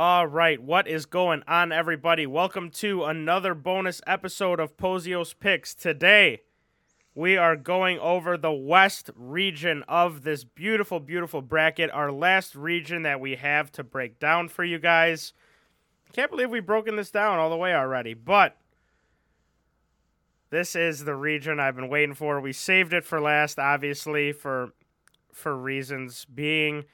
All right, what is going on, everybody? Welcome to another bonus episode of Pozios Picks. Today, we are going over the West region of this beautiful, beautiful bracket, our last region that we have to break down for you guys. Can't believe we've broken this down all the way already, but this is the region I've been waiting for. We saved it for last, obviously, for reasons being...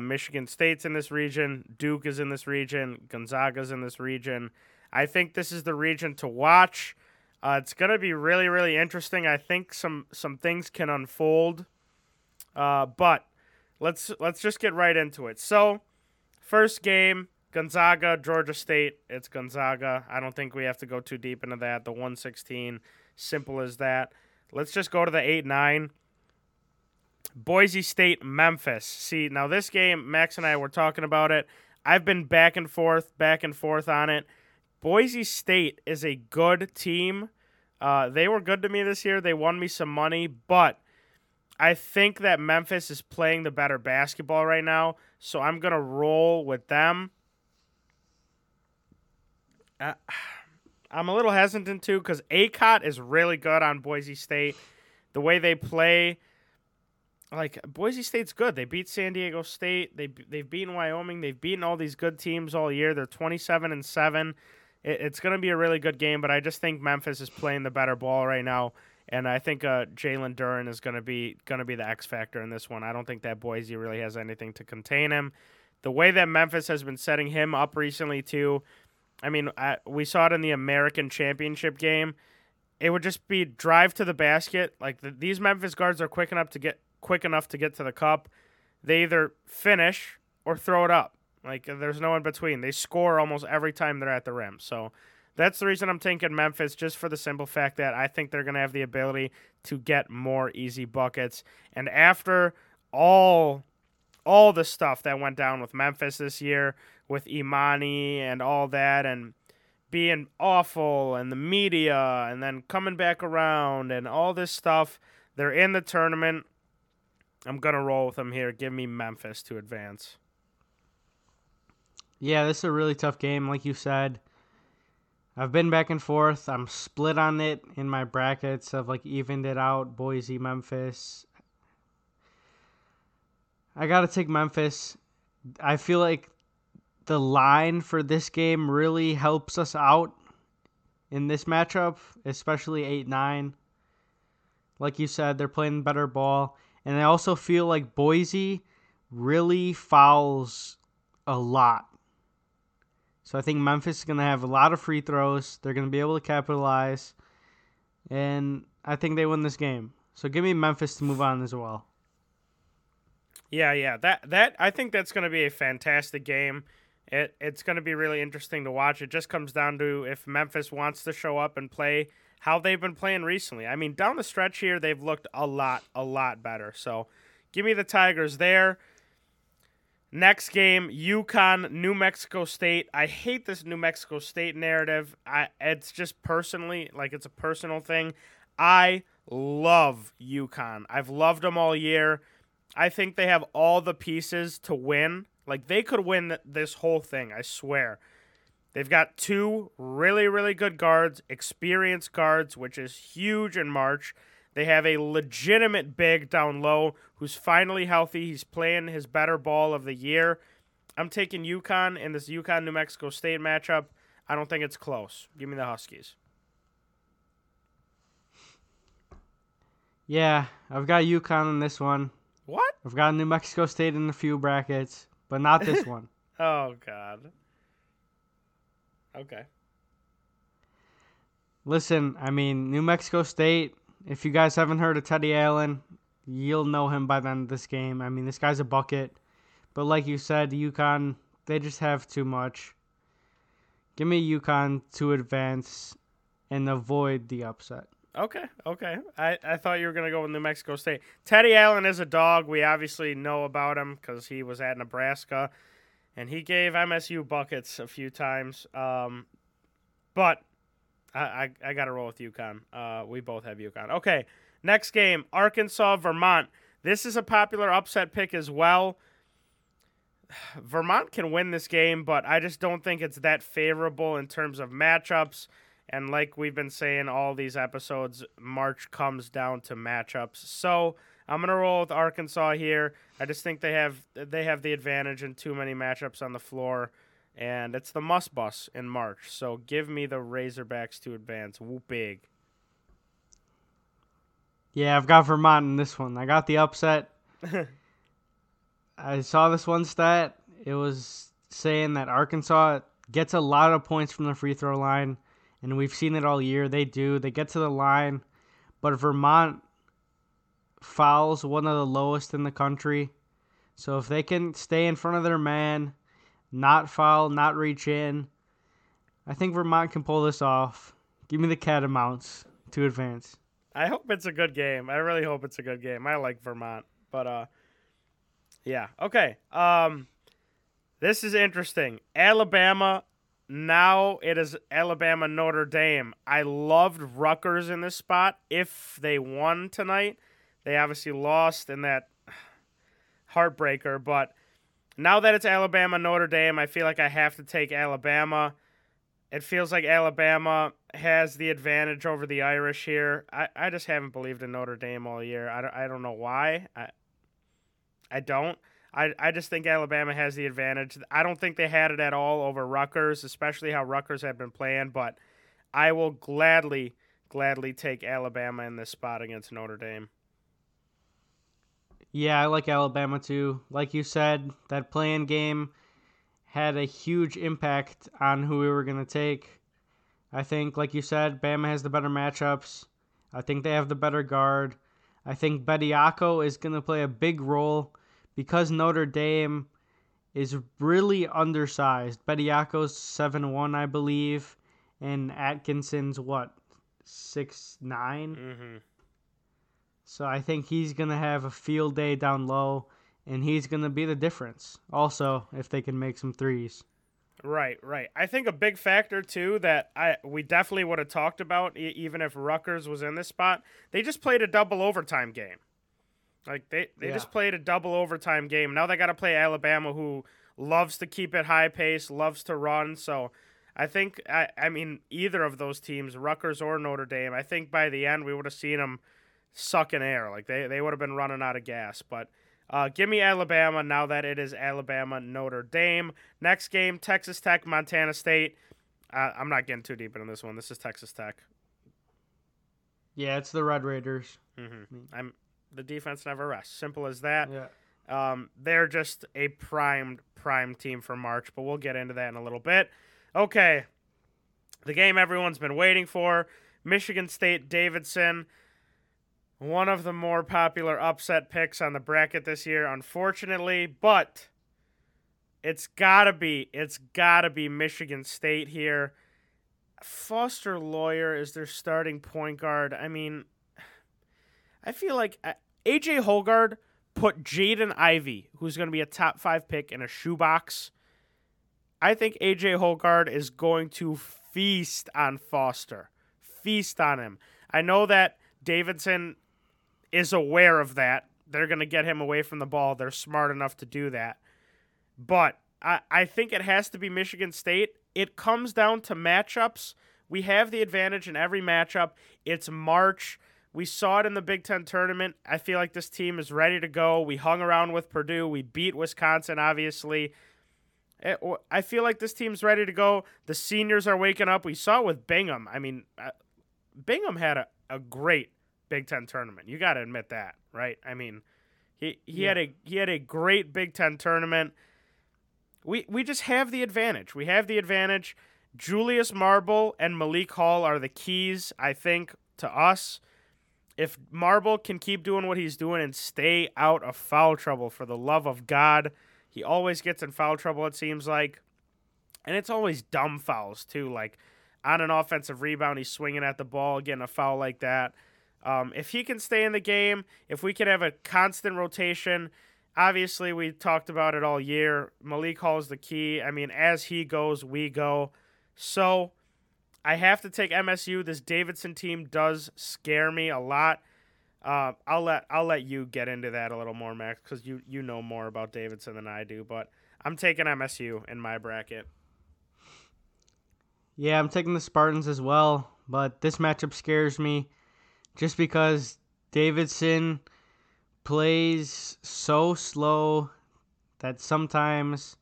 Michigan State's in this region. Duke is in this region. Gonzaga's in this region. I think this is the region to watch. It's going to be really, really interesting. I think some things can unfold. But let's just get right into it. So, first game, Gonzaga, Georgia State. It's Gonzaga. I don't think we have to go too deep into that. The 116, simple as that. Let's just go to the 8-9. Boise State, Memphis. See, now this game, Max and I were talking about it. I've been back and forth on it. Boise State is a good team. They were good to me this year. They won me some money, but I think that Memphis is playing the better basketball right now, so I'm going to roll with them. I'm a little hesitant, too, because ACOT is really good on Boise State. The way they play... Like, Boise State's good. They beat San Diego State. They've beaten Wyoming. They've beaten all these good teams all year. They're 27-7. It's going to be a really good game, but I just think Memphis is playing the better ball right now, and I think Jalen Duren is going to be the X factor in this one. I don't think that Boise really has anything to contain him. The way that Memphis has been setting him up recently, too, I mean, we saw it in the American Championship game. It would just be drive to the basket. Like, these Memphis guards are quick enough to get to the cup. They either finish or throw it up. Like, there's no in between. They score almost every time they're at the rim. So that's the reason I'm taking Memphis, just for the simple fact that I think they're going to have the ability to get more easy buckets. And after all the stuff that went down with Memphis this year, with Imani and all that, and being awful, and the media, and then coming back around, and all this stuff, they're in the tournament. I'm going to roll with them here. Give me Memphis to advance. Yeah, this is a really tough game, like you said. I've been back and forth. I'm split on it in my brackets. I've, evened it out, Boise, Memphis. I got to take Memphis. I feel like the line for this game really helps us out in this matchup, especially 8-9. Like you said, they're playing better ball. And I also feel like Boise really fouls a lot. So I think Memphis is going to have a lot of free throws. They're going to be able to capitalize. And I think they win this game. So give me Memphis to move on as well. Yeah. That I think that's going to be a fantastic game. It's going to be really interesting to watch. It just comes down to if Memphis wants to show up and play how they've been playing recently. I mean, down the stretch here, they've looked a lot better. So give me the Tigers there. Next game, UConn, New Mexico State. I hate this New Mexico State narrative. It's just personally, it's a personal thing. I love UConn. I've loved them all year. I think they have all the pieces to win. They could win this whole thing, I swear. They've got two really, really good guards, experienced guards, which is huge in March. They have a legitimate big down low who's finally healthy. He's playing his better ball of the year. I'm taking UConn in this UConn-New Mexico State matchup. I don't think it's close. Give me the Huskies. Yeah, I've got UConn in this one. What? I've got New Mexico State in a few brackets, but not this one. Oh, God. Okay. Listen, New Mexico State, if you guys haven't heard of Teddy Allen, you'll know him by the end of this game. This guy's a bucket. But like you said, UConn, they just have too much. Give me UConn to advance and avoid the upset. Okay. I thought you were going to go with New Mexico State. Teddy Allen is a dog. We obviously know about him because he was at Nebraska. And he gave MSU buckets a few times, but I got to roll with UConn. We both have UConn. Okay, next game, Arkansas, Vermont. This is a popular upset pick as well. Vermont can win this game, but I just don't think it's that favorable in terms of matchups. And like we've been saying all these episodes, March comes down to matchups. So I'm going to roll with Arkansas here. I just think they have the advantage in too many matchups on the floor, and it's the must-bus in March. So give me the Razorbacks to advance. Whoop big. Yeah, I've got Vermont in this one. I got the upset. I saw this one stat. It was saying that Arkansas gets a lot of points from the free throw line, and we've seen it all year. They do. They get to the line, but Vermont fouls one of the lowest in the country. So if they can stay in front of their man, not foul, not reach in, I think Vermont can pull this off. Give me the Catamounts to advance. I hope it's a good game. I really hope it's a good game. I like Vermont, but yeah. Okay. This is interesting. Alabama. Now it is Alabama, Notre Dame. I loved Rutgers in this spot. If they won tonight, they obviously lost in that heartbreaker. But now that it's Alabama, Notre Dame, I feel like I have to take Alabama. It feels like Alabama has the advantage over the Irish here. I just haven't believed in Notre Dame all year. I don't know why. I don't. I just think Alabama has the advantage. I don't think they had it at all over Rutgers, especially how Rutgers had been playing, but I will gladly take Alabama in this spot against Notre Dame. Yeah, I like Alabama too. Like you said, that play-in game had a huge impact on who we were going to take. I think, like you said, Bama has the better matchups. I think they have the better guard. I think Bediako is going to play a big role because Notre Dame is really undersized. Bediako's 7'1", I believe, and Atkinson's, 6'9"? Mm-hmm. So I think he's going to have a field day down low, and he's going to be the difference. Also, if they can make some threes. Right. I think a big factor, too, that we definitely would have talked about, even if Rutgers was in this spot, they just played a double overtime game. Like, they just played a double overtime game. Now they got to play Alabama, who loves to keep it high pace, loves to run. So I think, I mean, either of those teams, Rutgers or Notre Dame, I think by the end we would have seen them sucking air. Like, they would have been running out of gas. But give me Alabama now that it is Alabama, Notre Dame. Next game, Texas Tech, Montana State. I'm not getting too deep into this one. This is Texas Tech. Yeah, it's the Red Raiders. Mm-hmm. The defense never rests. Simple as that. Yeah. They're just a prime team for March, but we'll get into that in a little bit. Okay, the game everyone's been waiting for, Michigan State, Davidson, one of the more popular upset picks on the bracket this year, unfortunately, but it's got to be Michigan State here. Foster Lawyer is their starting point guard. I mean, I feel like AJ Holgard put Jaden Ivey, who's going to be a top 5 pick, in a shoebox. I think AJ Holgard is going to feast on Foster. Feast on him. I know that Davidson is aware of that. They're going to get him away from the ball. They're smart enough to do that. But I think it has to be Michigan State. It comes down to matchups. We have the advantage in every matchup. It's March. We saw it in the Big Ten tournament. I feel like this team is ready to go. We hung around with Purdue. We beat Wisconsin, obviously. I feel like this team's ready to go. The seniors are waking up. We saw it with Bingham. I mean, Bingham had a great Big Ten tournament. You got to admit that, right? I mean, he had a great Big Ten tournament. We just have the advantage. We have the advantage. Julius Marble and Malik Hall are the keys, I think, to us. If Marble can keep doing what he's doing and stay out of foul trouble, for the love of God, he always gets in foul trouble, it seems like. And it's always dumb fouls, too. Like, on an offensive rebound, he's swinging at the ball, getting a foul like that. If he can stay in the game, if we could have a constant rotation, obviously we talked about it all year. Malik Hall is the key. I mean, as he goes, we go. So I have to take MSU. This Davidson team does scare me a lot. I'll let you get into that a little more, Max, because you know more about Davidson than I do. But I'm taking MSU in my bracket. Yeah, I'm taking the Spartans as well, but this matchup scares me just because Davidson plays so slow that sometimes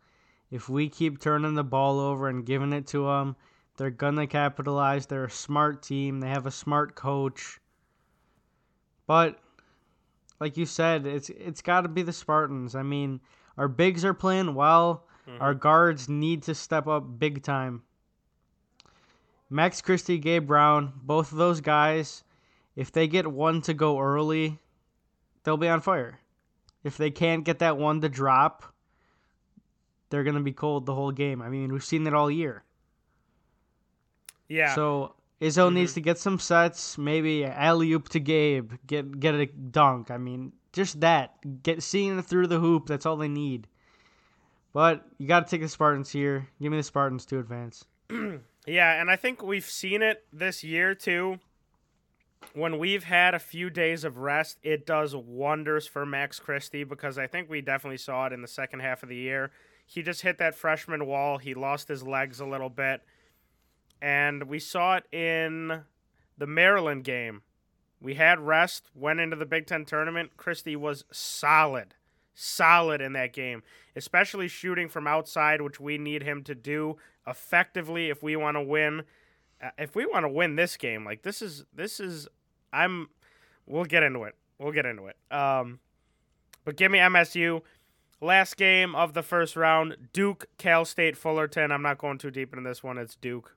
if we keep turning the ball over and giving it to them, they're going to capitalize. They're a smart team. They have a smart coach. But like you said, it's got to be the Spartans. I mean, our bigs are playing well. Mm-hmm. Our guards need to step up big time. Max Christie, Gabe Brown, both of those guys, if they get one to go early, they'll be on fire. If they can't get that one to drop, they're going to be cold the whole game. I mean, we've seen it all year. Yeah. So Izzo needs to get some sets, maybe alley-oop to Gabe, get a dunk. I mean, just that. Seeing it through the hoop, that's all they need. But you got to take the Spartans here. Give me the Spartans to advance. Yeah, and I think we've seen it this year, too. When we've had a few days of rest, it does wonders for Max Christie, because I think we definitely saw it in the second half of the year. He just hit that freshman wall. He lost his legs a little bit. And we saw it in the Maryland game. We had rest, went into the Big Ten tournament. Christie was solid in that game, especially shooting from outside, which we need him to do effectively if we want to win. If we want to win this game, like this is, we'll get into it. But give me MSU. Last game of the first round, Duke, Cal State, Fullerton. I'm not going too deep into this one. It's Duke.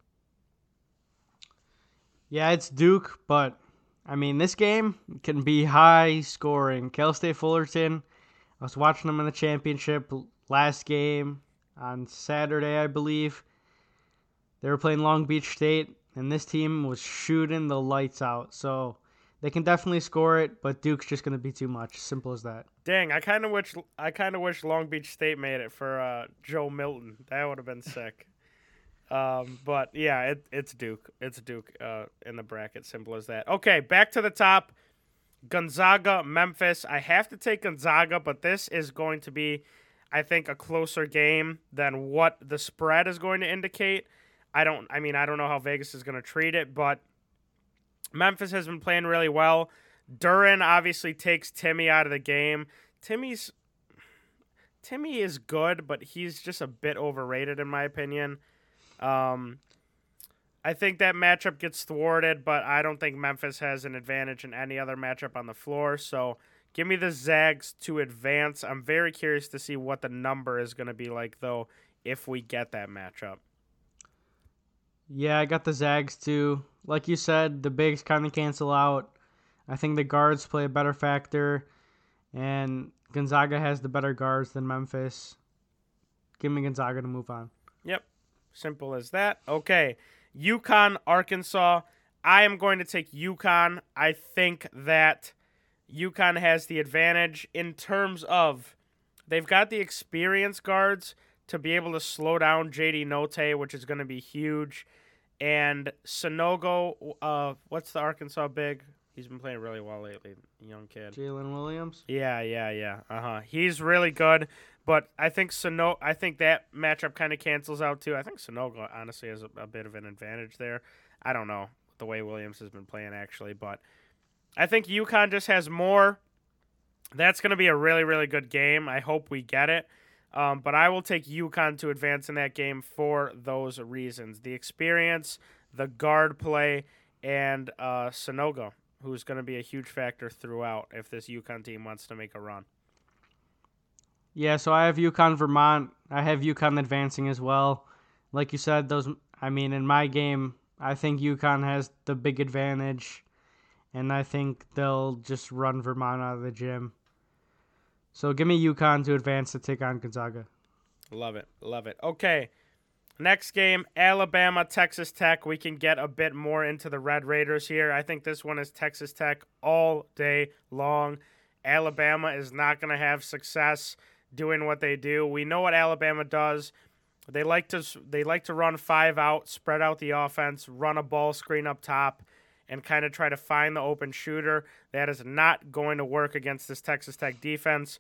Yeah, it's Duke, but, I mean, this game can be high scoring. Cal State Fullerton, I was watching them in the championship last game on Saturday, I believe. They were playing Long Beach State, and this team was shooting the lights out. So they can definitely score it, but Duke's just going to be too much. Simple as that. Dang, I kind of wish Long Beach State made it for Joe Milton. That would have been sick. But yeah, it's Duke. It's Duke in the bracket. Simple as that. Okay, back to the top. Gonzaga, Memphis. I have to take Gonzaga, but this is going to be, I think, a closer game than what the spread is going to indicate. I don't know how Vegas is going to treat it, but Memphis has been playing really well. Durin obviously takes Timmy out of the game. Timmy is good, but he's just a bit overrated in my opinion. I think that matchup gets thwarted, but I don't think Memphis has an advantage in any other matchup on the floor. So give me the Zags to advance. I'm very curious to see what the number is going to be like, though, if we get that matchup. Yeah, I got the Zags, too. Like you said, the bigs kind of cancel out. I think the guards play a better factor, and Gonzaga has the better guards than Memphis. Give me Gonzaga to move on. Yep. Simple as that. Okay. UConn, Arkansas. I am going to take UConn. I think that UConn has the advantage in terms of they've got the experienced guards to be able to slow down J.D. Notte, which is going to be huge. And Sanogo, what's the Arkansas big? He's been playing really well lately, young kid. Jalen Williams? Yeah. He's really good. But I think that matchup kind of cancels out, too. I think Sanogo, honestly, has a bit of an advantage there. I don't know the way Williams has been playing, actually. But I think UConn just has more. That's going to be a really, really good game. I hope we get it. But I will take UConn to advance in that game for those reasons. The experience, the guard play, and Sanogo, who's going to be a huge factor throughout if this UConn team wants to make a run. Yeah, so I have UConn, Vermont. I have UConn advancing as well. Like you said, in my game, I think UConn has the big advantage, and I think they'll just run Vermont out of the gym. So give me UConn to advance to take on Gonzaga. Love it. Okay, next game, Alabama, Texas Tech. We can get a bit more into the Red Raiders here. I think this one is Texas Tech all day long. Alabama is not going to have success doing what they do. We know what Alabama does. They like to run five out, spread out the offense, run a ball screen up top, and kind of try to find the open shooter. That is not going to work against this Texas Tech defense.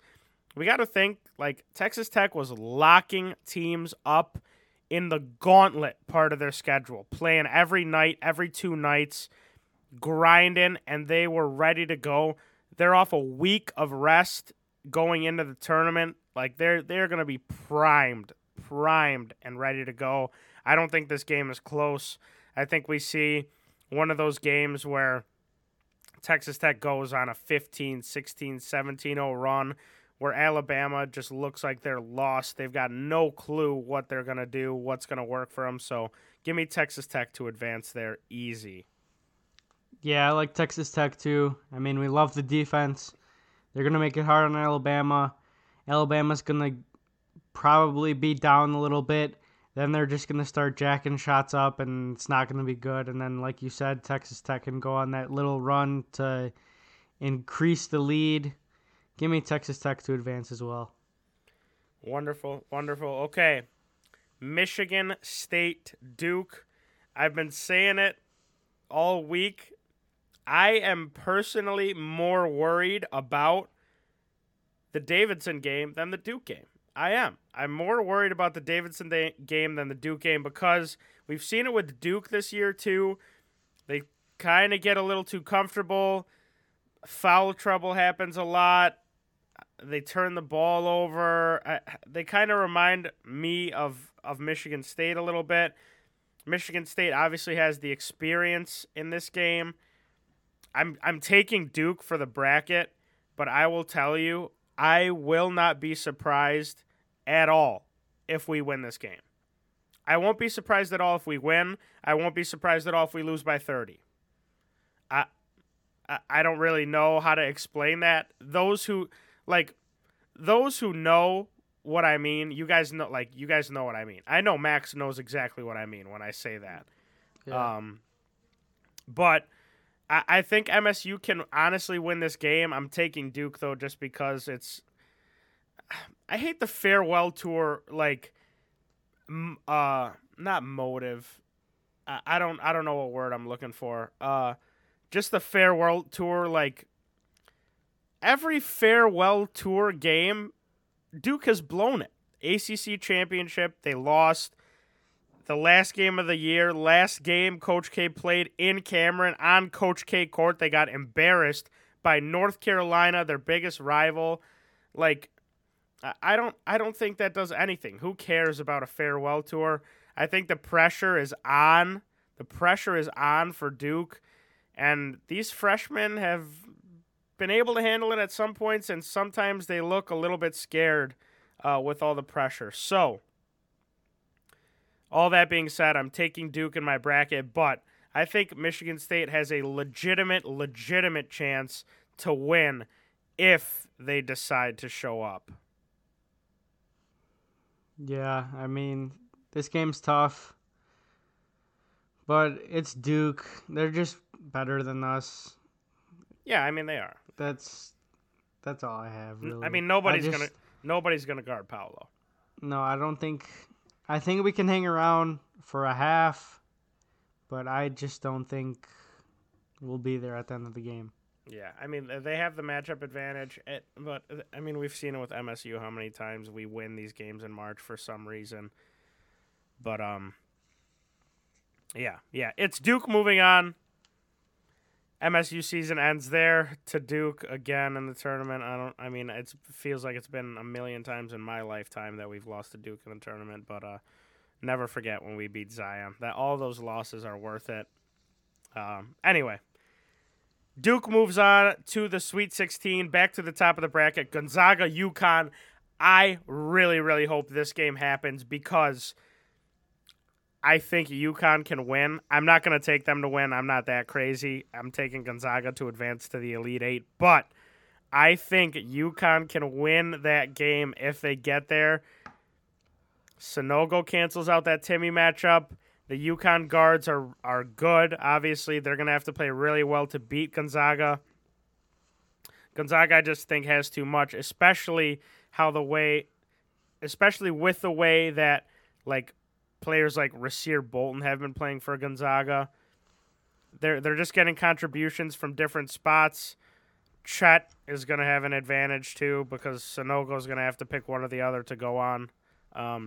we got to think, like, Texas Tech was locking teams up in the gauntlet part of their schedule, playing every night, every two nights, grinding, and they were ready to go. They're off a week of rest going into the tournament. Like, they're going to be primed and ready to go. I don't think this game is close. I think we see one of those games where Texas Tech goes on a 15, 16, 17-0 run where Alabama just looks like they're lost. They've got no clue what they're going to do, what's going to work for them. So give me Texas Tech to advance there easy. Yeah, I like Texas Tech too. I mean, we love the defense. They're going to make it hard on Alabama. Alabama's going to probably be down a little bit. Then they're just going to start jacking shots up, and it's not going to be good. And then, like you said, Texas Tech can go on that little run to increase the lead. Give me Texas Tech to advance as well. Wonderful, wonderful. Okay, Michigan State, Duke. I've been saying it all week. I am personally more worried about the Davidson game than the Duke game. I am. I'm more worried about the Davidson game than the Duke game because we've seen it with Duke this year too. They kind of get a little too comfortable. Foul trouble happens a lot. They turn the ball over. They kind of remind me of Michigan State a little bit. Michigan State obviously has the experience in this game. I'm taking Duke for the bracket, but I will tell you, I will not be surprised at all if we win this game. I won't be surprised at all if we win. I won't be surprised at all if we lose by 30. I don't really know how to explain that. Those who know what I mean, you guys know what I mean. I know Max knows exactly what I mean when I say that. Yeah. But I think MSU can honestly win this game. I'm taking Duke, though, just because it's – I hate the farewell tour, like, not motive. I don't know what word I'm looking for. Just the farewell tour, like, every farewell tour game, Duke has blown it. ACC championship, they lost. The last game of the year, last game Coach K played in Cameron on Coach K court. They got embarrassed by North Carolina, their biggest rival. Like, I don't think that does anything. Who cares about a farewell tour? I think the pressure is on. The pressure is on for Duke. And these freshmen have been able to handle it at some points, and sometimes they look a little bit scared with all the pressure. So, all that being said, I'm taking Duke in my bracket, but I think Michigan State has a legitimate chance to win if they decide to show up. Yeah, I mean, this game's tough, but it's Duke. They're just better than us. Yeah, I mean, they are. That's all I have, really. I mean, nobody's gonna guard Paolo. No, I don't think... I think we can hang around for a half, but I just don't think we'll be there at the end of the game. Yeah, I mean, they have the matchup advantage, but, I mean, we've seen it with MSU how many times we win these games in March for some reason. But, yeah, it's Duke moving on. MSU season ends there to Duke again in the tournament. I mean, it feels like it's been a million times in my lifetime that we've lost to Duke in the tournament, but never forget when we beat Zion. That all those losses are worth it. Anyway, Duke moves on to the Sweet 16, back to the top of the bracket. Gonzaga, UConn. I really, really hope this game happens because I think UConn can win. I'm not going to take them to win. I'm not that crazy. I'm taking Gonzaga to advance to the Elite Eight. But I think UConn can win that game if they get there. Sanogo cancels out that Timmy matchup. The UConn guards are good. Obviously, they're going to have to play really well to beat Gonzaga. Gonzaga, I just think, has too much, especially with the way that, like, players like Rasir Bolton have been playing for Gonzaga. They're just getting contributions from different spots. Chet is going to have an advantage, too, because Sanogo is going to have to pick one or the other to go on.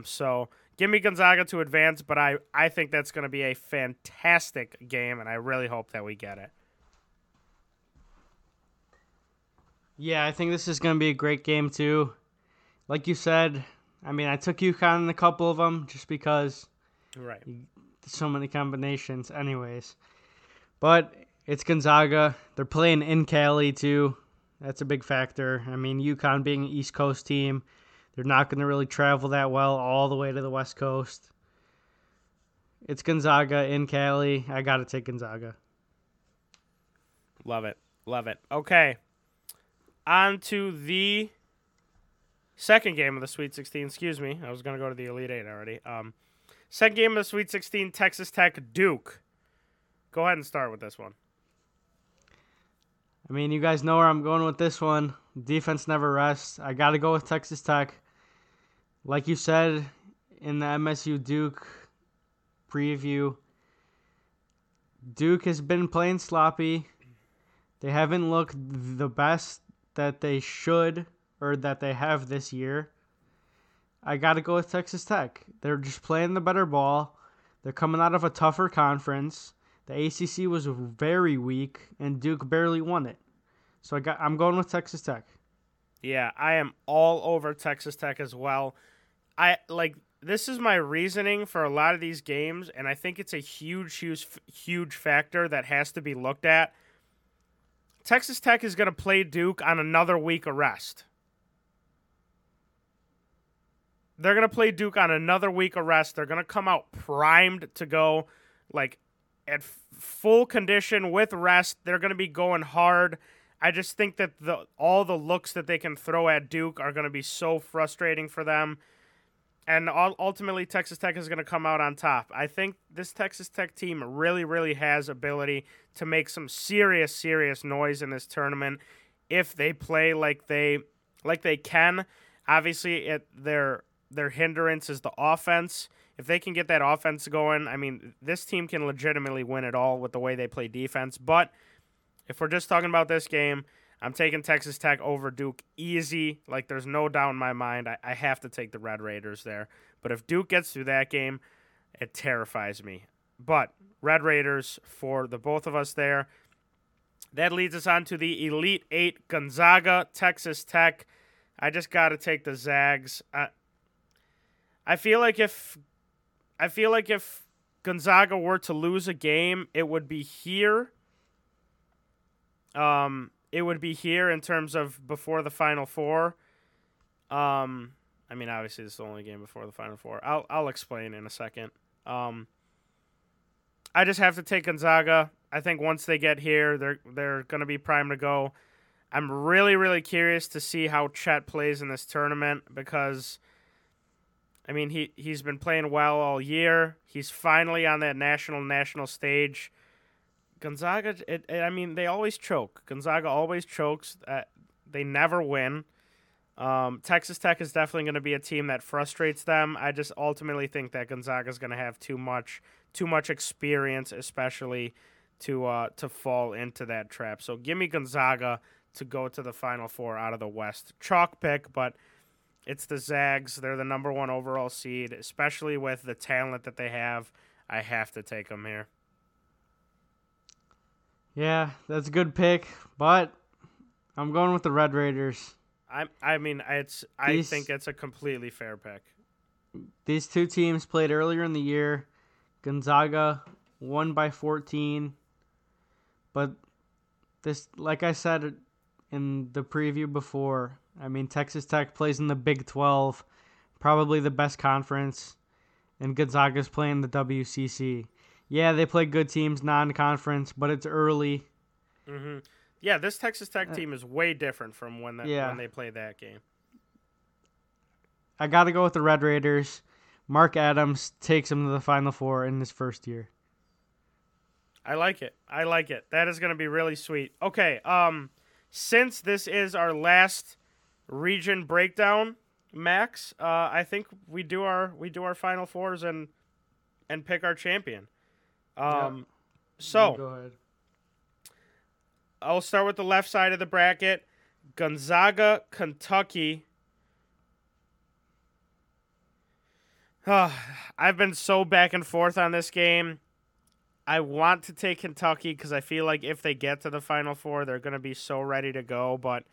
So give me Gonzaga to advance, but I think that's going to be a fantastic game, and I really hope that we get it. Yeah, I think this is going to be a great game, too. Like you said, I mean, I took UConn in a couple of them just because right. So many combinations anyways. But it's Gonzaga. They're playing in Cali, too. That's a big factor. I mean, UConn being an East Coast team, they're not going to really travel that well all the way to the West Coast. It's Gonzaga in Cali. I got to take Gonzaga. Love it. Love it. Okay. On to the second game of the Sweet 16. Excuse me. I was going to go to the Elite Eight already. Second game of the Sweet 16, Texas Tech, Duke. Go ahead and start with this one. I mean, you guys know where I'm going with this one. Defense never rests. I got to go with Texas Tech. Like you said in the MSU Duke preview, Duke has been playing sloppy. They haven't looked the best that they should or that they have this year. I got to go with Texas Tech. They're just playing the better ball. They're coming out of a tougher conference. The ACC was very weak, and Duke barely won it. So I'm going with Texas Tech. Yeah, I am all over Texas Tech as well. This is my reasoning for a lot of these games, and I think it's a huge factor that has to be looked at. Texas Tech is going to play Duke on another week of rest. They're going to play Duke on another week of rest. They're going to come out primed to go, at full condition with rest. They're going to be going hard. I just think that all the looks that they can throw at Duke are going to be so frustrating for them. And ultimately, Texas Tech is going to come out on top. I think this Texas Tech team really, really has ability to make some serious, serious noise in this tournament if they play like they can. Obviously, their hindrance is the offense. If they can get that offense going, I mean, this team can legitimately win it all with the way they play defense. But if we're just talking about this game, I'm taking Texas Tech over Duke easy. There's no doubt in my mind. I have to take the Red Raiders there. But if Duke gets through that game, it terrifies me. But Red Raiders for the both of us there. That leads us on to the Elite Eight, Gonzaga, Texas Tech. I just got to take the Zags. I feel like if Gonzaga were to lose a game, it would be here. It would be here in terms of before the Final Four. I mean, obviously, this is the only game before the Final Four. I'll explain in a second. I just have to take Gonzaga. I think once they get here, they're going to be primed to go. I'm really, really curious to see how Chet plays in this tournament because – I mean, he's been playing well all year. He's finally on that national stage. Gonzaga, they always choke. Gonzaga always chokes. They never win. Texas Tech is definitely going to be a team that frustrates them. I just ultimately think that Gonzaga is going to have too much experience, especially to fall into that trap. So give me Gonzaga to go to the Final Four out of the West. Chalk pick, but it's the Zags. They're the number one overall seed, especially with the talent that they have. I have to take them here. Yeah, that's a good pick, but I'm going with the Red Raiders. I think it's a completely fair pick. These two teams played earlier in the year. Gonzaga won by 14, but this, like I said in the preview before, I mean, Texas Tech plays in the Big 12, probably the best conference, and Gonzaga's playing the WCC. Yeah, they play good teams, non-conference, but it's early. Mm-hmm. Yeah, this Texas Tech team is way different from when they play that game. I got to go with the Red Raiders. Mark Adams takes them to the Final Four in his first year. I like it. That is going to be really sweet. Okay, since this is our last region breakdown, Max, I think we do our Final Fours and pick our champion. Yep. So go ahead. I'll start with the left side of the bracket. Gonzaga, Kentucky. Oh, I've been so back and forth on this game. I want to take Kentucky because I feel like if they get to the Final Four, they're going to be so ready to go. But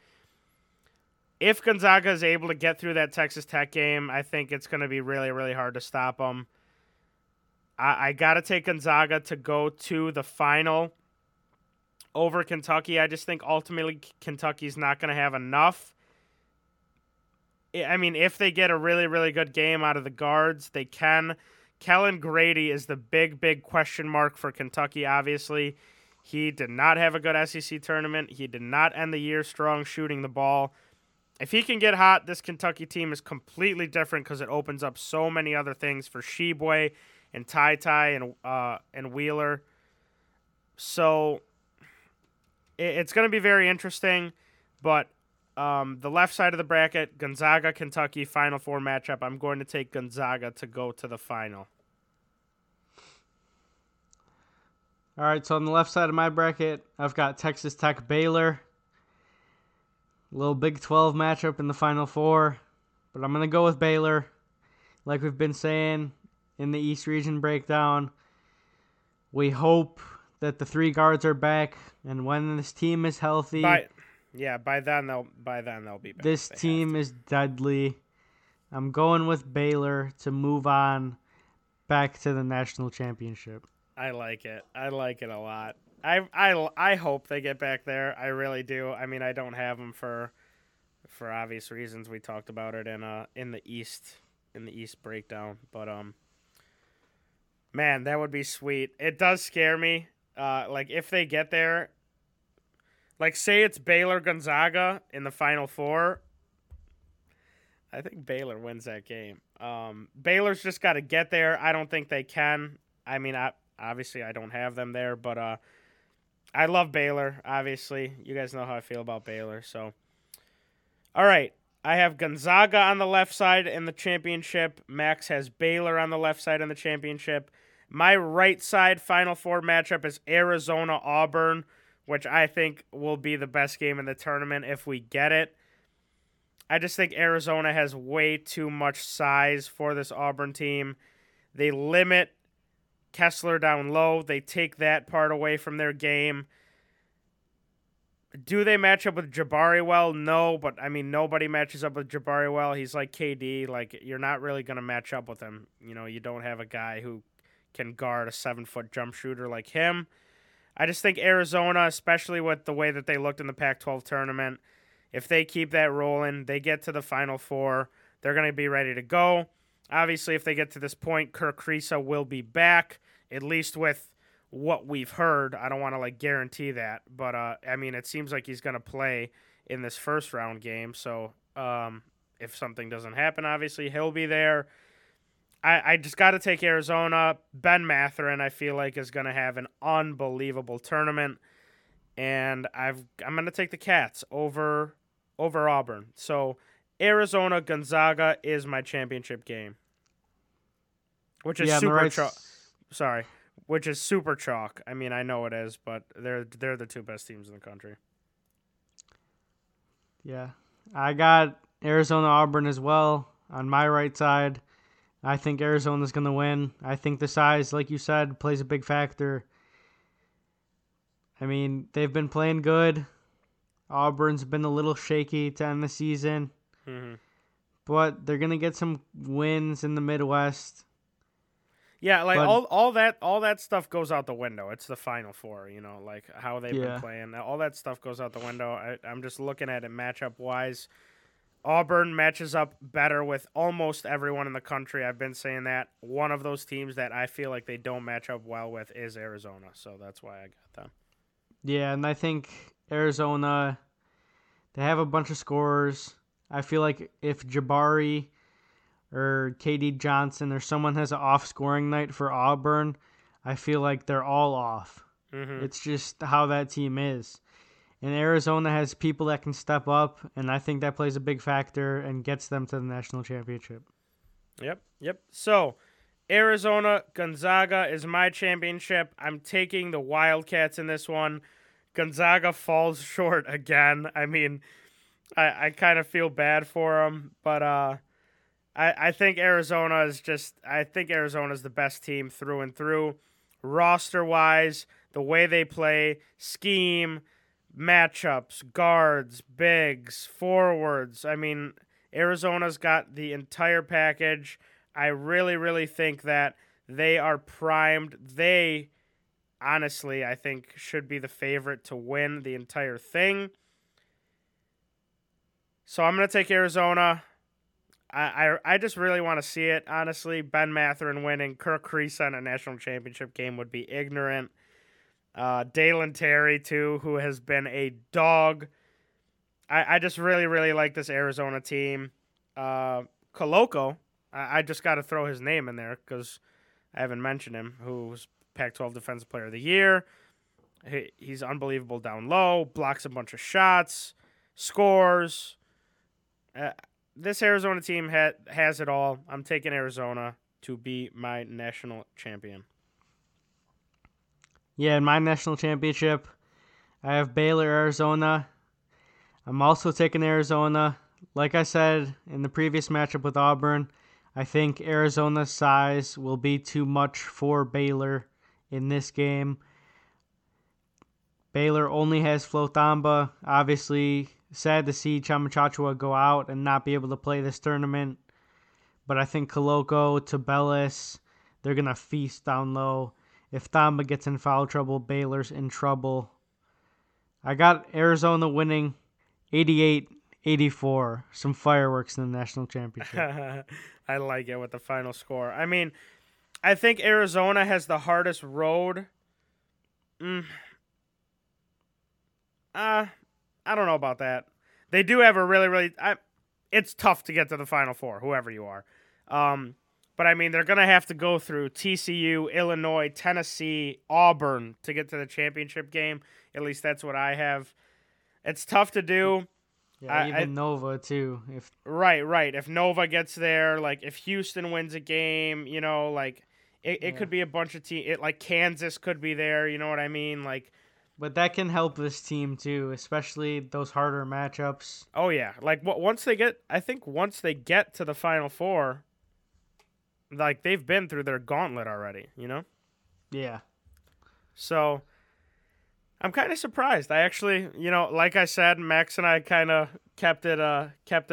if Gonzaga is able to get through that Texas Tech game, I think it's going to be really, really hard to stop them. I got to take Gonzaga to go to the final over Kentucky. I just think ultimately Kentucky's not going to have enough. I mean, if they get a really, really good game out of the guards, they can. Kellen Grady is the big, big question mark for Kentucky, obviously. He did not have a good SEC tournament. He did not end the year strong shooting the ball. If he can get hot, this Kentucky team is completely different because it opens up so many other things for Sheboy and Ty and Wheeler. So it's going to be very interesting, but the left side of the bracket, Gonzaga, Kentucky, Final Four matchup. I'm going to take Gonzaga to go to the final. All right, so on the left side of my bracket, I've got Texas Tech, Baylor. Little Big 12 matchup in the Final Four, but I'm going to go with Baylor. Like we've been saying in the East Region breakdown, we hope that the three guards are back, and when this team is healthy... By then they'll be back. This team is deadly. I'm going with Baylor to move on back to the national championship. I like it. I like it a lot. I hope they get back there. I really do. I mean, I don't have them for obvious reasons. We talked about it in the East breakdown, but man, that would be sweet. It does scare me. Like if they get there. Like, say it's Baylor-Gonzaga in the Final Four. I think Baylor wins that game. Baylor's just got to get there. I don't think they can. I mean, obviously I don't have them there, but I love Baylor, obviously. You guys know how I feel about Baylor. So, all right. I have Gonzaga on the left side in the championship. Max has Baylor on the left side in the championship. My right side Final Four matchup is Arizona-Auburn, which I think will be the best game in the tournament if we get it. I just think Arizona has way too much size for this Auburn team. They limit Kessler down low. They take that part away from their game. Do they match up with Jabari well? No, but, I mean, nobody matches up with Jabari well. He's like KD. Like, you're not really going to match up with him. You know, you don't have a guy who can guard a 7-foot jump shooter like him. I just think Arizona, especially with the way that they looked in the Pac-12 tournament, if they keep that rolling, they get to the Final Four, they're going to be ready to go. Obviously, if they get to this point, Kirk Creesa will be back, at least with what we've heard. I don't want to, guarantee that. But, I mean, it seems like he's going to play in this first-round game. So if something doesn't happen, obviously, he'll be there. I just got to take Arizona. Ben Mathurin, I feel like, is going to have an unbelievable tournament. And I'm going to take the Cats over Auburn. So Arizona-Gonzaga is my championship game, which is super chalk. Sorry, which is super chalk. I mean, I know it is, but they're the two best teams in the country. Yeah, I got Arizona-Auburn as well on my right side. I think Arizona's going to win. I think the size, like you said, plays a big factor. I mean, they've been playing good. Auburn's been a little shaky to end the season. Mm-hmm. But they're going to get some wins in the Midwest. Yeah, all that stuff goes out the window. It's the Final Four, how they've been playing. All that stuff goes out the window. I'm just looking at it matchup-wise. Auburn matches up better with almost everyone in the country. I've been saying that. One of those teams that I feel like they don't match up well with is Arizona, so that's why I got them. Yeah, and I think Arizona, they have a bunch of scorers. I feel like if Jabari or KD Johnson or someone has an off-scoring night for Auburn, I feel like they're all off. Mm-hmm. It's just how that team is. And Arizona has people that can step up, and I think that plays a big factor and gets them to the national championship. Yep. So, Arizona-Gonzaga is my championship. I'm taking the Wildcats in this one. Gonzaga falls short again. I mean, I kind of feel bad for them, but I think Arizona is just – I think Arizona is the best team through and through. Roster-wise, the way they play, scheme, matchups, guards, bigs, forwards. I mean, Arizona's got the entire package. I really, really think that they are primed. They, honestly, I think should be the favorite to win the entire thing. So I'm going to take Arizona. I just really want to see it, honestly. Ben Mathurin winning, Kirk Creese on a national championship game would be ignorant. Dalen Terry, too, who has been a dog. I just really, really like this Arizona team. Koloko, I just got to throw his name in there because I haven't mentioned him, who's Pac-12 Defensive Player of the Year. He's unbelievable down low, blocks a bunch of shots, scores. This Arizona team has it all. I'm taking Arizona to be my national champion. Yeah, in my national championship, I have Baylor, Arizona. I'm also taking Arizona. Like I said in the previous matchup with Auburn, I think Arizona's size will be too much for Baylor in this game. Baylor only has Flo Thamba. Obviously, sad to see Chamachachua go out and not be able to play this tournament. But I think Koloko, Tabellis, they're going to feast down low. If Thamba gets in foul trouble, Baylor's in trouble. I got Arizona winning 88-84. Some fireworks in the national championship. I like it with the final score. I mean, I think Arizona has the hardest road. I don't know about that. They do have a really... it's tough to get to the Final Four, whoever you are. But, I mean, they're going to have to go through TCU, Illinois, Tennessee, Auburn to get to the championship game. At least that's what I have. It's tough to do. Yeah, even Nova, too. Right. If Nova gets there, like, if Houston wins a game, you know, like, it could be a bunch of teams. Like, Kansas could be there, you know what I mean? Like, but that can help this team, too, especially those harder matchups. Oh, yeah. Like, once they get to the Final Four... Like, they've been through their gauntlet already, you know? Yeah. So, I'm kind of surprised. I actually, you know, like I said, Max and I kind of kept it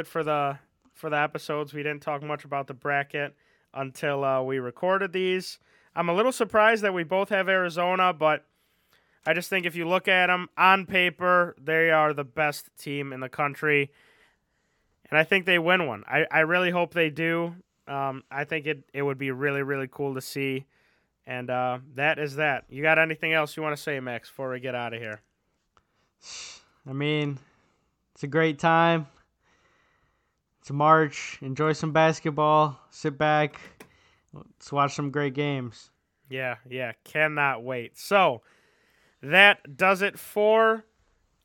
for the episodes. We didn't talk much about the bracket until we recorded these. I'm a little surprised that we both have Arizona, but I just think if you look at them on paper, they are the best team in the country. And I think they win one. I really hope they do. I think it would be really, really cool to see. And that is that. You got anything else you want to say, Max, before we get out of here? I mean, it's a great time. It's March. Enjoy some basketball. Sit back. Let's watch some great games. Yeah. Cannot wait. So that does it for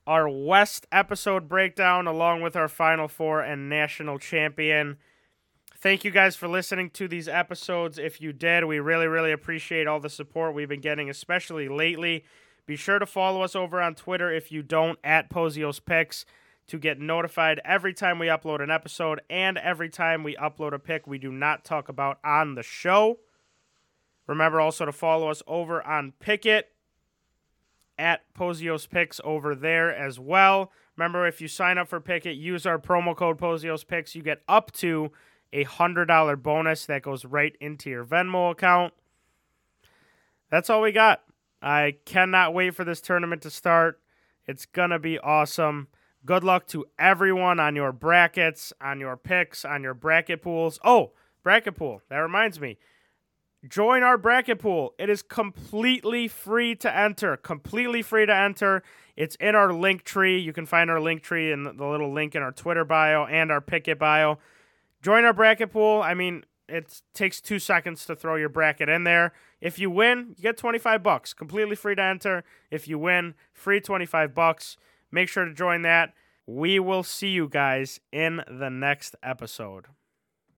our West episode breakdown along with our Final Four and National Champion. Thank you guys for listening to these episodes. If you did, we really, really appreciate all the support we've been getting, especially lately. Be sure to follow us over on Twitter if you don't, at Pozios Picks, to get notified every time we upload an episode and every time we upload a pick we do not talk about on the show. Remember also to follow us over on Picket, at Pozios Picks over there as well. Remember, if you sign up for Picket, use our promo code Pozios Picks, you get up to a $100 bonus that goes right into your Venmo account. That's all we got. I cannot wait for this tournament to start. It's going to be awesome. Good luck to everyone on your brackets, on your picks, on your bracket pools. Oh, bracket pool. That reminds me. Join our bracket pool. It is completely free to enter. It's in our link tree. You can find our link tree in the little link in our Twitter bio and our Picket bio. Join our bracket pool. I mean, it takes 2 seconds to throw your bracket in there. If you win, you get $25. Completely free to enter. If you win, free $25. Make sure to join that. We will see you guys in the next episode.